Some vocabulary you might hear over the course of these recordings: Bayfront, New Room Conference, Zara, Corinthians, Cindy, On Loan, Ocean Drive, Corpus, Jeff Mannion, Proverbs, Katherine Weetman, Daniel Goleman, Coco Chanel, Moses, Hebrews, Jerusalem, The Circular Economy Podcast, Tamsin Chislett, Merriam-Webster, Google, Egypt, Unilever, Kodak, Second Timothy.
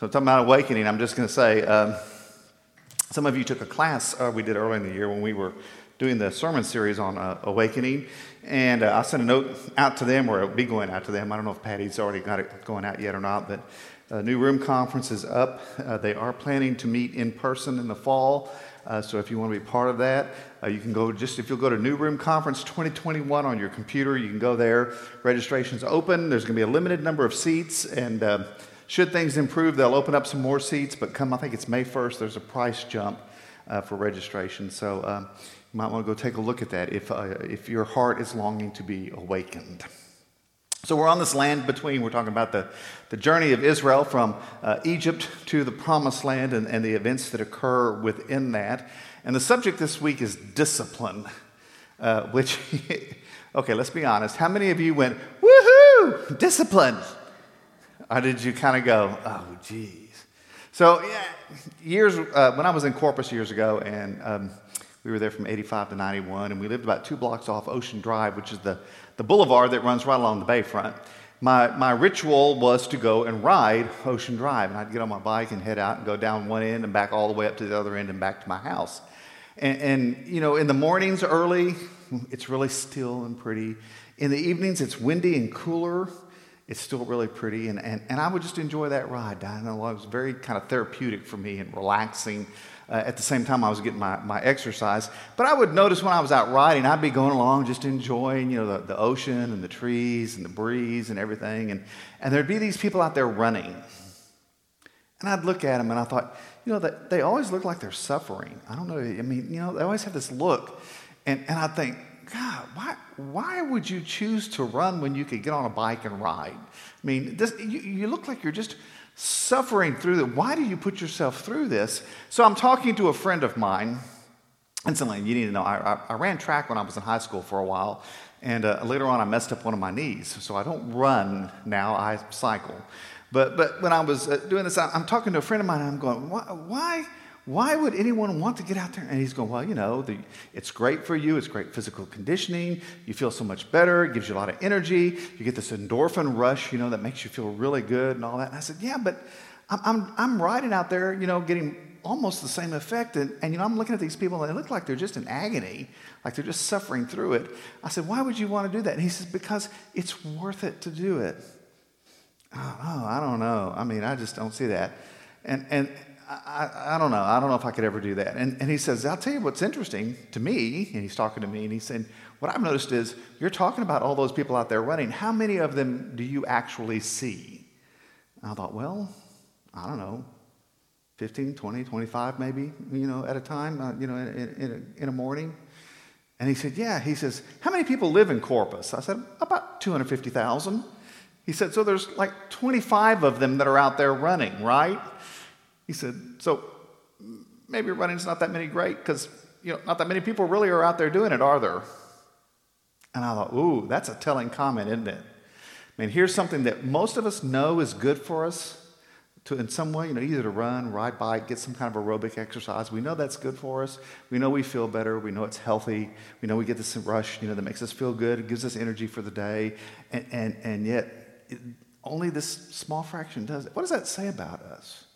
So talking about awakening, I'm just going to say, some of you took a class we did early in the year when we were doing the sermon series on awakening, and I sent a note out to them, or it'll be going out to them. I don't know if Patty's already got it going out yet or not, but New Room Conference is up. They are planning to meet in person in the fall, so if you want to be part of that, you can go, just if you'll go to New Room Conference 2021 on your computer, you can go there. Registration's open. There's going to be a limited number of seats, and should things improve, they'll open up some more seats, but come, I think it's May 1st, there's a price jump for registration, so you might want to go take a look at that if your heart is longing to be awakened. So we're on this land between. We're talking about the journey of Israel from Egypt to the Promised Land and the events that occur within that. And the subject this week is discipline, which, okay, let's be honest. How many of you went, woohoo, discipline? Or did you kind of go, oh, geez. So yeah, when I was in Corpus years ago, and we were there from 85 to 91, and we lived about 2 blocks off Ocean Drive, which is the boulevard that runs right along the Bayfront. My ritual was to go and ride Ocean Drive, and I'd get on my bike and head out and go down one end and back all the way up to the other end and back to my house. And you know, in the mornings early, it's really still and pretty. In the evenings, it's windy and cooler. It's still really pretty, and I would just enjoy that ride. I know it was very kind of therapeutic for me and relaxing. At the same time, I was getting my exercise. But I would notice when I was out riding, I'd be going along just enjoying, you know, the ocean and the trees and the breeze and everything. And there'd be these people out there running. And I'd look at them, and I thought, you know, they always look like they're suffering. I don't know. I mean, you know, they always have this look. And I'd think, God, why would you choose to run when you could get on a bike and ride? I mean, you look like you're just suffering through that. Why do you put yourself through this? So I'm talking to a friend of mine, and something you need to know, I ran track when I was in high school for a while, and later on I messed up one of my knees, so I don't run now, I cycle. But when I was doing this, I'm talking to a friend of mine, and I'm going, why would anyone want to get out there? And he's going, well, you know, it's great for you. It's great physical conditioning. You feel so much better. It gives you a lot of energy. You get this endorphin rush, you know, that makes you feel really good and all that. And I said, yeah, but I'm riding out there, you know, getting almost the same effect. And you know, I'm looking at these people, and they look like they're just in agony, like they're just suffering through it. I said, why would you want to do that? And he says, because it's worth it to do it. Oh, I don't know. I mean, I just don't see that. And I don't know. I don't know if I could ever do that. And he says, I'll tell you what's interesting to me, and he's talking to me, and he's saying, what I've noticed is you're talking about all those people out there running. How many of them do you actually see? And I thought, well, I don't know, 15, 20, 25 maybe, you know, at a time, you know, in a morning. And he said, yeah. He says, how many people live in Corpus? I said, about 250,000. He said, so there's like 25 of them that are out there running, right? He said, so maybe running's not that many great, because, you know, not that many people really are out there doing it, are there? And I thought, ooh, that's a telling comment, isn't it? I mean, here's something that most of us know is good for us to, in some way, you know, either to run, ride bike, get some kind of aerobic exercise. We know that's good for us. We know we feel better. We know it's healthy. We know we get this rush, you know, that makes us feel good. It gives us energy for the day. And yet, only this small fraction does it. What does that say about us?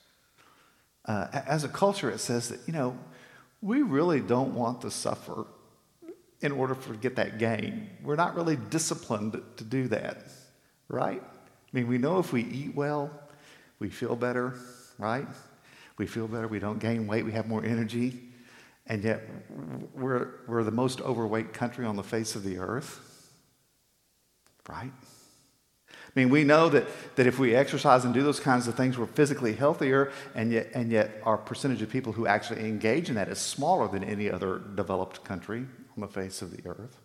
As a culture, it says that, you know, we really don't want to suffer in order to get that gain. We're not really disciplined to do that, right? I mean, we know if we eat well, we feel better, right? We feel better, we don't gain weight, we have more energy, and yet we're the most overweight country on the face of the earth, right? I mean, we know that if we exercise and do those kinds of things, we're physically healthier, and yet our percentage of people who actually engage in that is smaller than any other developed country on the face of the earth.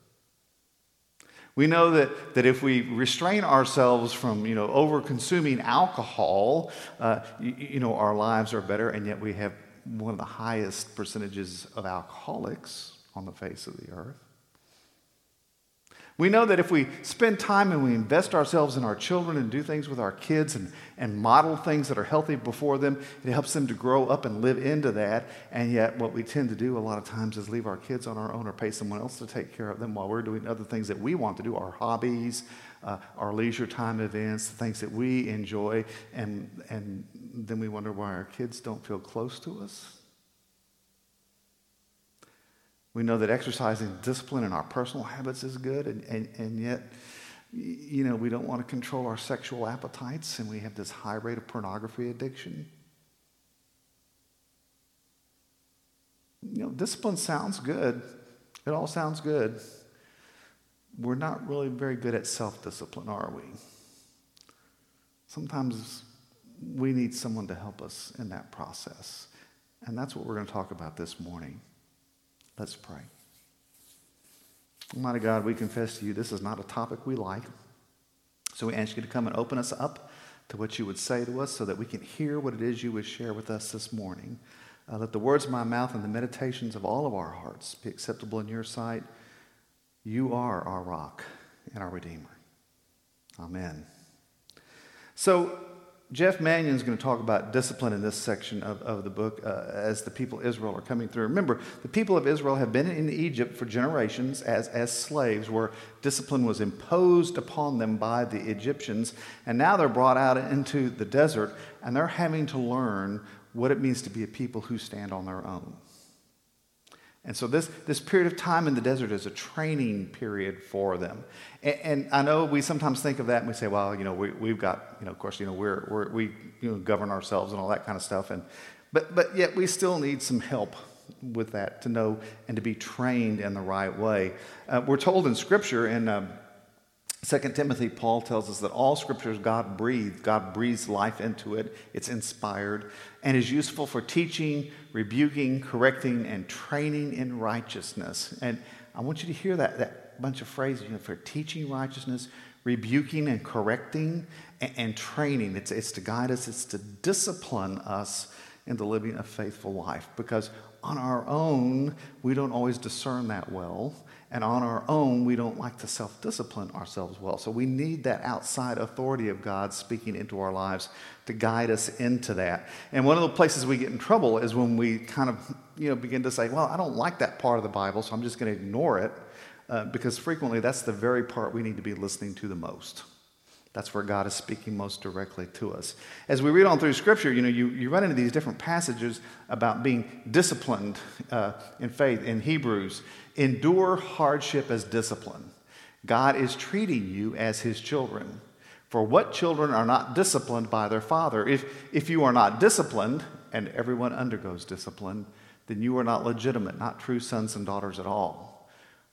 We know that if we restrain ourselves from, you know, over-consuming alcohol, you know, our lives are better, and yet we have one of the highest percentages of alcoholics on the face of the earth. We know that if we spend time and we invest ourselves in our children and do things with our kids and model things that are healthy before them, it helps them to grow up and live into that. And yet what we tend to do a lot of times is leave our kids on our own or pay someone else to take care of them while we're doing other things that we want to do, our hobbies, our leisure time events, the things that we enjoy. And then we wonder why our kids don't feel close to us. We know that exercising discipline in our personal habits is good, and yet, you know, we don't want to control our sexual appetites, and we have this high rate of pornography addiction. You know, discipline sounds good. It all sounds good. We're not really very good at self-discipline, are we? Sometimes we need someone to help us in that process. And that's what we're going to talk about this morning. Let's pray. Almighty God, we confess to you this is not a topic we like. So we ask you to come and open us up to what you would say to us so that we can hear what it is you would share with us this morning. Let the words of my mouth and the meditations of all of our hearts be acceptable in your sight. You are our rock and our Redeemer. Amen. So Jeff Mannion is going to talk about discipline in this section of the book as the people of Israel are coming through. Remember, the people of Israel have been in Egypt for generations as slaves, where discipline was imposed upon them by the Egyptians. And now they're brought out into the desert, and they're having to learn what it means to be a people who stand on their own. And so this period of time in the desert is a training period for them. And I know we sometimes think of that and we say, well, you know, we've got, you know, of course, you know, we govern ourselves and all that kind of stuff. And but yet we still need some help with that, to know and to be trained in the right way. We're told in Scripture in Second Timothy, Paul tells us that all Scripture is God-breathed. God breathes life into it. It's inspired and is useful for teaching, rebuking, correcting, and training in righteousness. And I want you to hear that bunch of phrases, you know, for teaching righteousness, rebuking and correcting, and training. It's to guide us. It's to discipline us into living a faithful life, because on our own, we don't always discern that well. And on our own, we don't like to self-discipline ourselves well. So we need that outside authority of God speaking into our lives to guide us into that. And one of the places we get in trouble is when we kind of, you know, begin to say, well, I don't like that part of the Bible, so I'm just going to ignore it. Because frequently, that's the very part we need to be listening to the most. That's where God is speaking most directly to us. As we read on through Scripture, you know, you run into these different passages about being disciplined in faith. In Hebrews, endure hardship as discipline. God is treating you as his children. For what children are not disciplined by their father? If you are not disciplined, and everyone undergoes discipline, then you are not legitimate, not true sons and daughters at all.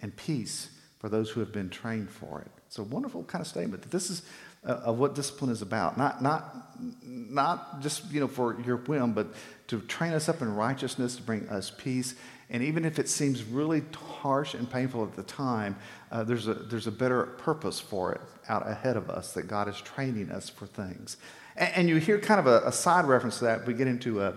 and peace for those who have been trained for it. It's a wonderful kind of statement. This is of what discipline is about. Not just, you know, for your whim, but to train us up in righteousness, to bring us peace. And even if it seems really harsh and painful at the time, there's a better purpose for it out ahead of us, that God is training us for things. And you hear kind of a side reference to that. We get into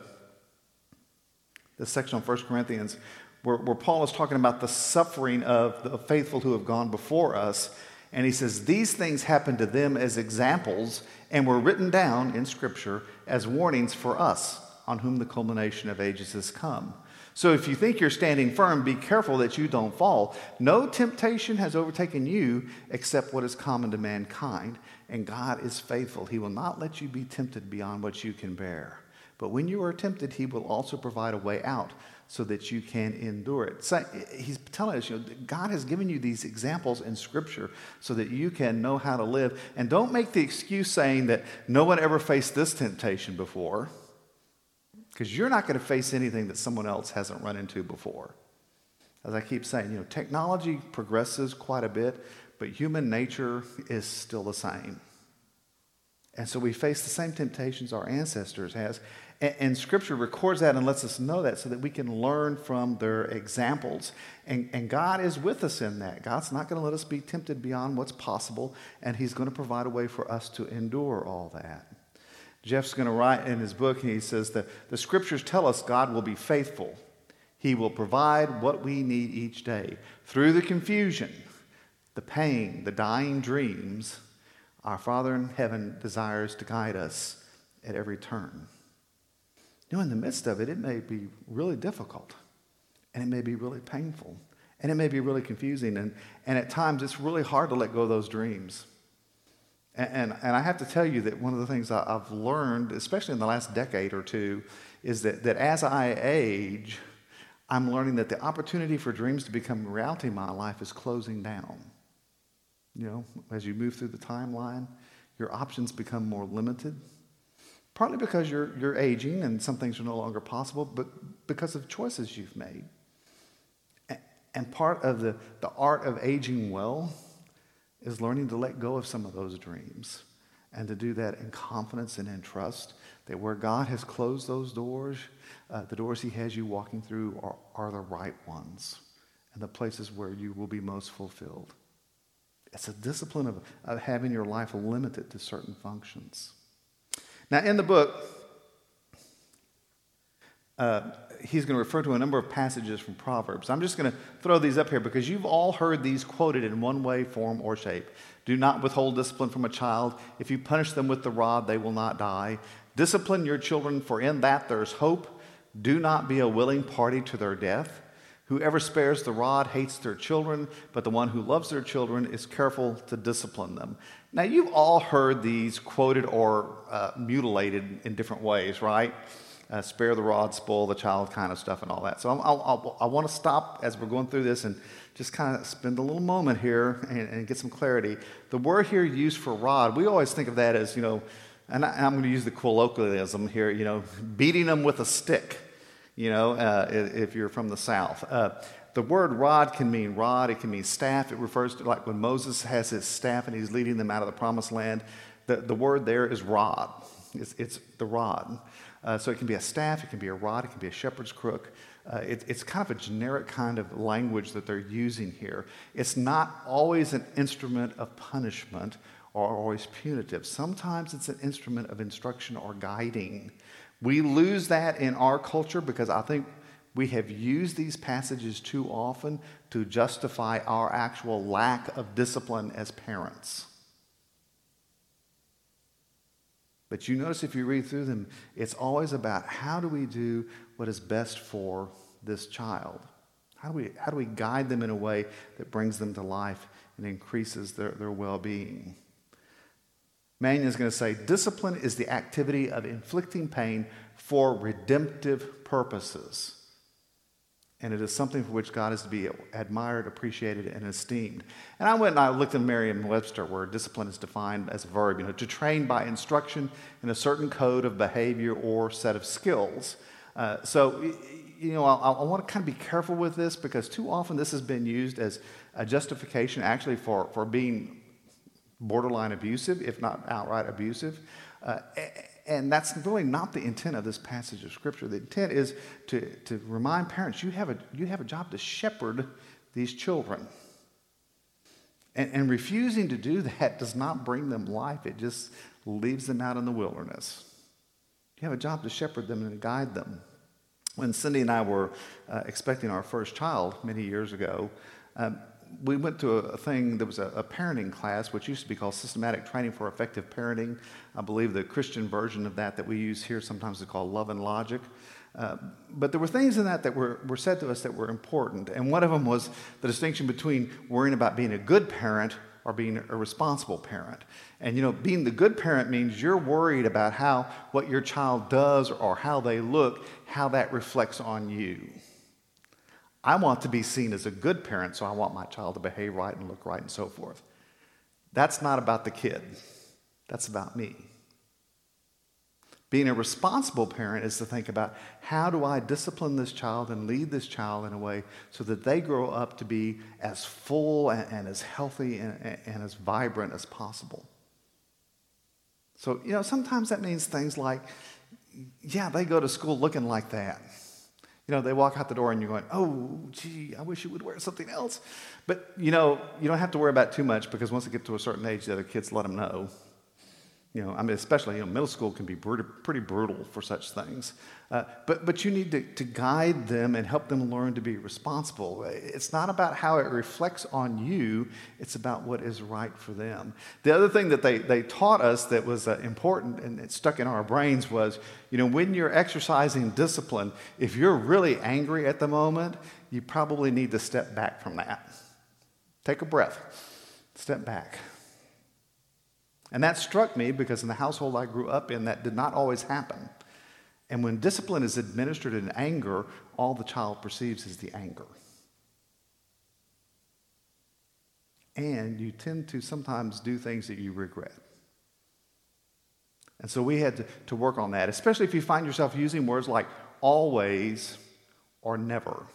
this section on 1 Corinthians, where Paul is talking about the suffering of the faithful who have gone before us. And he says, these things happened to them as examples and were written down in Scripture as warnings for us, on whom the culmination of ages has come. So if you think you're standing firm, be careful that you don't fall. No temptation has overtaken you except what is common to mankind. And God is faithful. He will not let you be tempted beyond what you can bear. But when you are tempted, he will also provide a way out, so that you can endure it. So he's telling us, you know, God has given you these examples in Scripture so that you can know how to live. And don't make the excuse saying that no one ever faced this temptation before, because you're not going to face anything that someone else hasn't run into before. As I keep saying, you know, technology progresses quite a bit, but human nature is still the same. And so we face the same temptations our ancestors has. And Scripture records that and lets us know that, so that we can learn from their examples. And God is with us in that. God's not going to let us be tempted beyond what's possible, and he's going to provide a way for us to endure all that. Jeff's going to write in his book, he says that the scriptures tell us God will be faithful. He will provide what we need each day. Through the confusion, the pain, the dying dreams, our Father in heaven desires to guide us at every turn. You know, in the midst of it, it may be really difficult, and it may be really painful, and it may be really confusing, and at times it's really hard to let go of those dreams. And I have to tell you that one of the things I've learned, especially in the last decade or two, is that as I age, I'm learning that the opportunity for dreams to become reality in my life is closing down. You know, as you move through the timeline, your options become more limited, partly because you're aging and some things are no longer possible, but because of choices you've made. And part of the art of aging well is learning to let go of some of those dreams and to do that in confidence and in trust that where God has closed those doors, the doors he has you walking through are the right ones and the places where you will be most fulfilled. It's a discipline of having your life limited to certain functions. Now, in the book, he's going to refer to a number of passages from Proverbs. I'm just going to throw these up here because you've all heard these quoted in one way, form, or shape. Do not withhold discipline from a child. If you punish them with the rod, they will not die. Discipline your children, for in that there's hope. Do not be a willing party to their death. Whoever spares the rod hates their children, but the one who loves their children is careful to discipline them. Now, you've all heard these quoted or mutilated in different ways, right? Spare the rod, spoil the child kind of stuff and all that. So I want to stop as we're going through this and just kind of spend a little moment here and get some clarity. The word here used for rod, we always think of that as, you know, and I'm going to use the colloquialism here, you know, beating them with a stick, you know, if you're from the South. The word rod can mean rod. It can mean staff. It refers to like when Moses has his staff and he's leading them out of the promised land. The word there is rod. It's the rod. So it can be a staff, it can be a rod, it can be a shepherd's crook. It's kind of a generic kind of language that they're using here. It's not always an instrument of punishment or always punitive. Sometimes it's an instrument of instruction or guiding. We lose that in our culture because I think we have used these passages too often to justify our actual lack of discipline as parents. But you notice if you read through them, it's always about how do we do what is best for this child? How do we guide them in a way that brings them to life and increases their well-being? Mannion is going to say, discipline is the activity of inflicting pain for redemptive purposes. And it is something for which God is to be admired, appreciated, and esteemed. And I went and I looked in Merriam-Webster, where discipline is defined as a verb, you know, to train by instruction in a certain code of behavior or set of skills. So, you know, I want to kind of be careful with this because too often this has been used as a justification actually for being borderline abusive, if not outright abusive. And that's really not the intent of this passage of Scripture. The intent is to remind parents, you have a job to shepherd these children. And refusing to do that does not bring them life. It just leaves them out in the wilderness. You have a job to shepherd them and to guide them. When Cindy and I were expecting our first child many years ago, we went to a thing, there was a parenting class, which used to be called Systematic Training for Effective Parenting. I believe the Christian version of that we use here sometimes is called Love and Logic. But there were things in that were said to us that were important. And one of them was the distinction between worrying about being a good parent or being a responsible parent. And, you know, being the good parent means you're worried about what your child does or how they look, how that reflects on you. I want to be seen as a good parent, so I want my child to behave right and look right and so forth. That's not about the kid. That's about me. Being a responsible parent is to think about how do I discipline this child and lead this child in a way so that they grow up to be as full and as healthy and as vibrant as possible. So, you know, sometimes that means things like, yeah, they go to school looking like that. You know, they walk out the door and you're going, oh, gee, I wish you would wear something else. But, you know, you don't have to worry about it too much because once they get to a certain age, the other kids let them know. I mean, especially middle school can be pretty brutal for such things. But you need to guide them and help them learn to be responsible. It's not about how it reflects on you. It's about what is right for them. The other thing that they taught us that was important and it stuck in our brains was, when you're exercising discipline, if you're really angry at the moment, you probably need to step back from that. Take a breath. Step back. And that struck me because in the household I grew up in, that did not always happen. And when discipline is administered in anger, all the child perceives is the anger. And you tend to sometimes do things that you regret. And so we had to work on that, especially if you find yourself using words like always or never.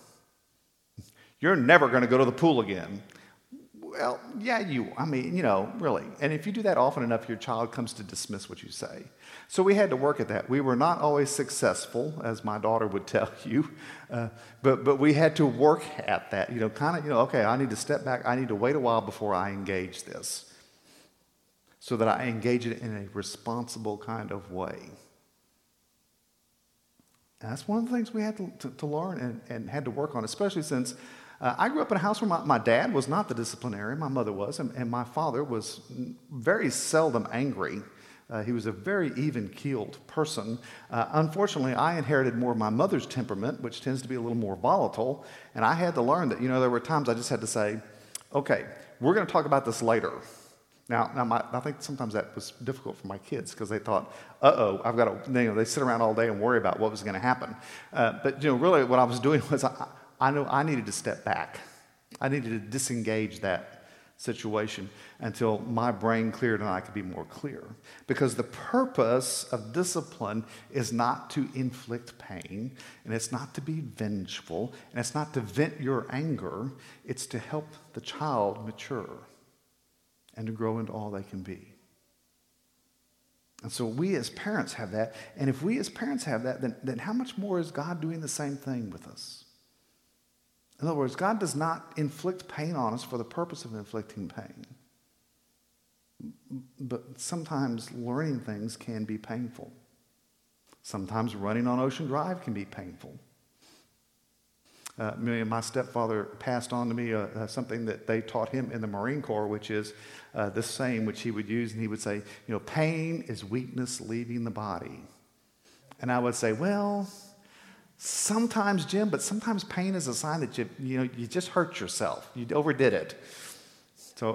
You're never going to go to the pool again. Well, yeah, really. And if you do that often enough, your child comes to dismiss what you say. So we had to work at that. We were not always successful, as my daughter would tell you, but we had to work at that, okay, I need to step back. I need to wait a while before I engage this so that I engage it in a responsible kind of way. And that's one of the things we had to learn and had to work on, especially since I grew up in a house where my dad was not the disciplinarian. My mother was, and my father was very seldom angry. He was a very even-keeled person. Unfortunately, I inherited more of my mother's temperament, which tends to be a little more volatile, and I had to learn that, there were times I just had to say, okay, we're going to talk about this later. Now, I think sometimes that was difficult for my kids because they thought, I've got to, they sit around all day and worry about what was going to happen. But really what I was doing was I know I needed to step back. I needed to disengage that situation until my brain cleared and I could be more clear. Because the purpose of discipline is not to inflict pain, and it's not to be vengeful, and it's not to vent your anger. It's to help the child mature and to grow into all they can be. And so we as parents have that, and if we as parents have that, then how much more is God doing the same thing with us? In other words, God does not inflict pain on us for the purpose of inflicting pain. But sometimes learning things can be painful. Sometimes running on Ocean Drive can be painful. My stepfather passed on to me something that they taught him in the Marine Corps, which is this saying which he would use, and he would say, pain is weakness leaving the body. And I would say, well, sometimes, Jim, but sometimes pain is a sign that you just hurt yourself. You overdid it.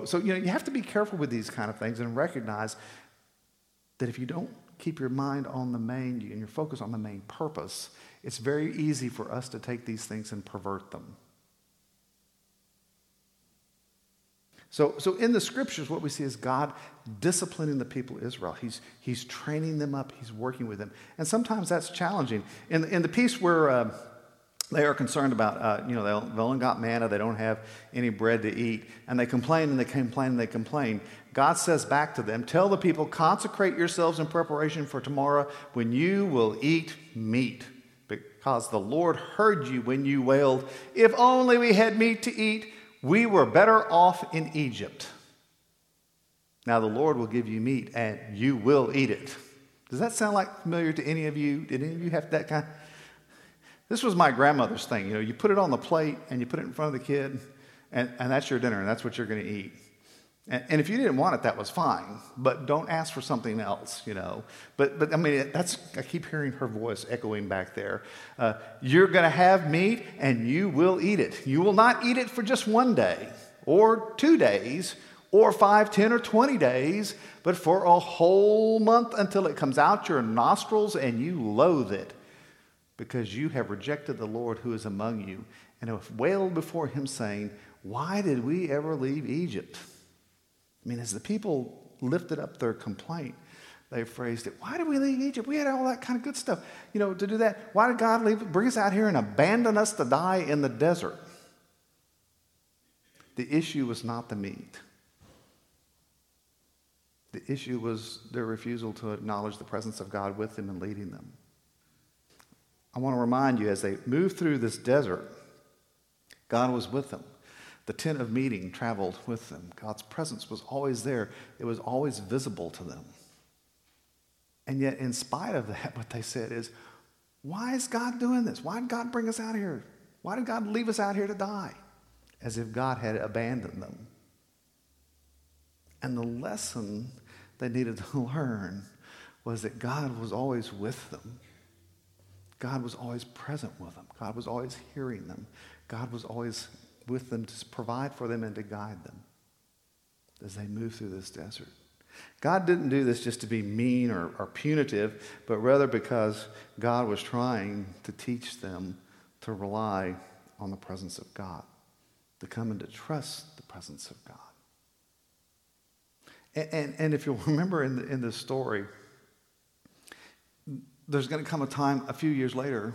So you have to be careful with these kind of things and recognize that if you don't keep your mind on the main and your focus on the main purpose, it's very easy for us to take these things and pervert them. So in the scriptures, what we see is God disciplining the people of Israel. He's training them up. He's working with them. And sometimes that's challenging. In the piece where they are concerned about, they've only got manna. They don't have any bread to eat. And they complain and they complain and they complain. God says back to them, tell the people, consecrate yourselves in preparation for tomorrow when you will eat meat. Because the Lord heard you when you wailed, if only we had meat to eat. We were better off in Egypt. Now the Lord will give you meat and you will eat it. Does that sound like familiar to any of you? Did any of you have that kind? This was my grandmother's thing. You put it on the plate and you put it in front of the kid and that's your dinner and that's what you're going to eat. And if you didn't want it, that was fine. But don't ask for something else, But I mean, I keep hearing her voice echoing back there. You're going to have meat and you will eat it. You will not eat it for just one day or 2 days or 5, 10, or 20 days, but for a whole month until it comes out your nostrils and you loathe it because you have rejected the Lord who is among you and have wailed before him saying, why did we ever leave Egypt? As the people lifted up their complaint, they phrased it, why did we leave Egypt? We had all that kind of good stuff, to do that. Why did God bring us out here and abandon us to die in the desert? The issue was not the meat. The issue was their refusal to acknowledge the presence of God with them and leading them. I want to remind you, as they moved through this desert, God was with them. The tent of meeting traveled with them. God's presence was always there. It was always visible to them. And yet, in spite of that, what they said is, why is God doing this? Why did God bring us out here? Why did God leave us out here to die? As if God had abandoned them. And the lesson they needed to learn was that God was always with them. God was always present with them. God was always hearing them. God was always with them to provide for them and to guide them as they move through this desert. God didn't do this just to be mean or punitive, but rather because God was trying to teach them to rely on the presence of God, to come and to trust the presence of God. And if you'll remember in this story, there's going to come a time a few years later,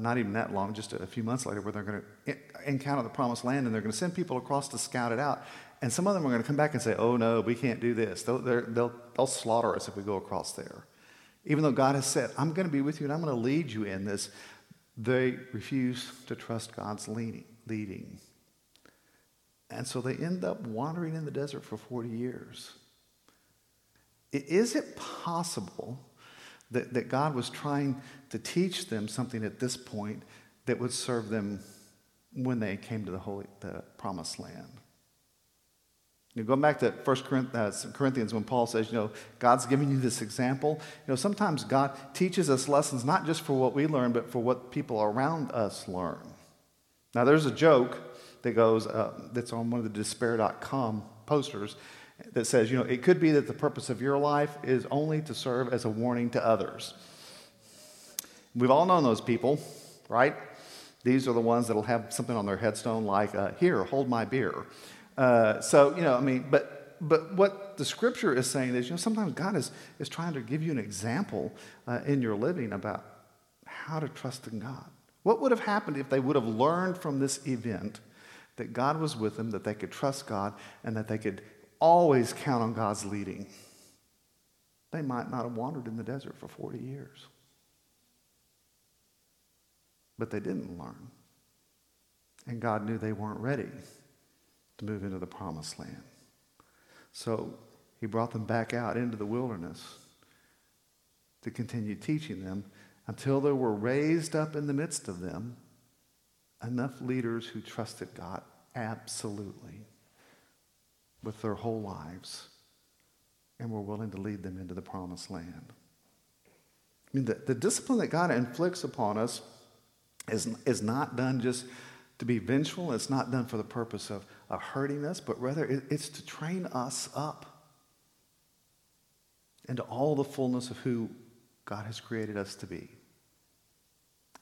not even that long, just a few months later, where they're going to encounter the promised land, and they're going to send people across to scout it out. And some of them are going to come back and say, oh, no, we can't do this. They'll slaughter us if we go across there. Even though God has said, I'm going to be with you and I'm going to lead you in this, they refuse to trust God's leading. And so they end up wandering in the desert for 40 years. Is it possible that God was trying to teach them something at this point that would serve them when they came to the promised land? You know, going back to 1 Corinthians when Paul says, you know, God's giving you this example. You know, sometimes God teaches us lessons not just for what we learn, but for what people around us learn. Now, there's a joke that goes, that's on one of the despair.com posters that says, you know, it could be that the purpose of your life is only to serve as a warning to others. We've all known those people, right? These are the ones that'll have something on their headstone like, here, hold my beer. So, you know, I mean, but what the scripture is saying is, you know, sometimes God is trying to give you an example in your living about how to trust in God. What would have happened if they would have learned from this event that God was with them, that they could trust God, and that they could always count on God's leading? They might not have wandered in the desert for 40 years. But they didn't learn. And God knew they weren't ready to move into the promised land. So he brought them back out into the wilderness to continue teaching them until there were raised up in the midst of them enough leaders who trusted God absolutely with their whole lives and were willing to lead them into the promised land. I mean, the discipline that God inflicts upon us is not done just to be vengeful. It's not done for the purpose of hurting us, but rather it's to train us up into all the fullness of who God has created us to be.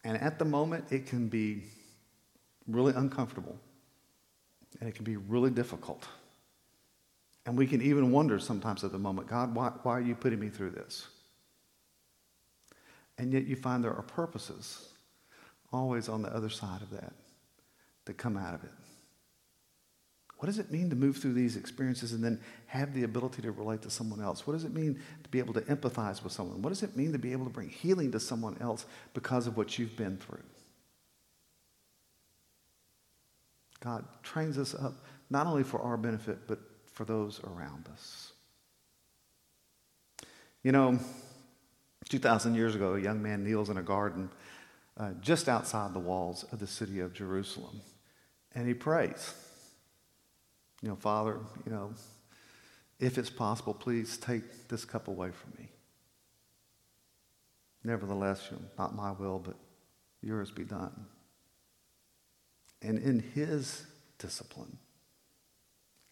And at the moment, it can be really uncomfortable, and it can be really difficult. And we can even wonder sometimes at the moment, God, why are you putting me through this? And yet you find there are purposes always on the other side of that to come out of it. What does it mean to move through these experiences and then have the ability to relate to someone else? What does it mean to be able to empathize with someone? What does it mean to be able to bring healing to someone else because of what you've been through? God trains us up not only for our benefit, but for those around us. You know, 2,000 years ago, a young man kneels in a garden just outside the walls of the city of Jerusalem, and he prays. You know, Father, you know, if it's possible, please take this cup away from me. Nevertheless, you know, not my will, but yours be done. And in his discipline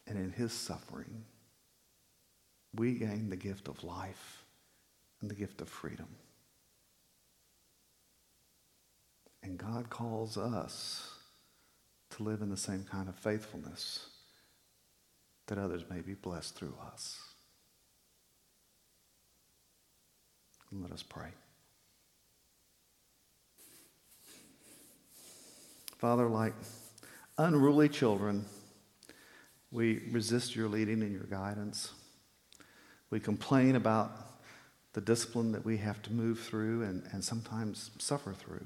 and in his suffering, we gain the gift of life and the gift of freedom. And God calls us to live in the same kind of faithfulness that others may be blessed through us. And let us pray. Father, like unruly children, we resist your leading and your guidance. We complain about the discipline that we have to move through and sometimes suffer through.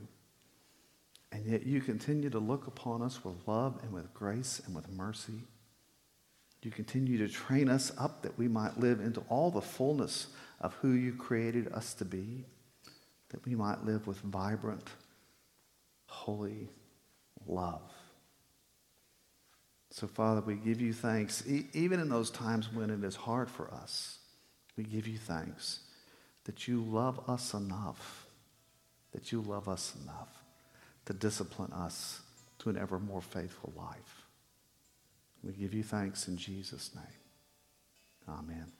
And yet you continue to look upon us with love and with grace and with mercy. You continue to train us up that we might live into all the fullness of who you created us to be, that we might live with vibrant, holy love. So, Father, we give you thanks. Even in those times when it is hard for us, we give you thanks that you love us enough, to discipline us to an ever more faithful life. We give you thanks in Jesus' name. Amen.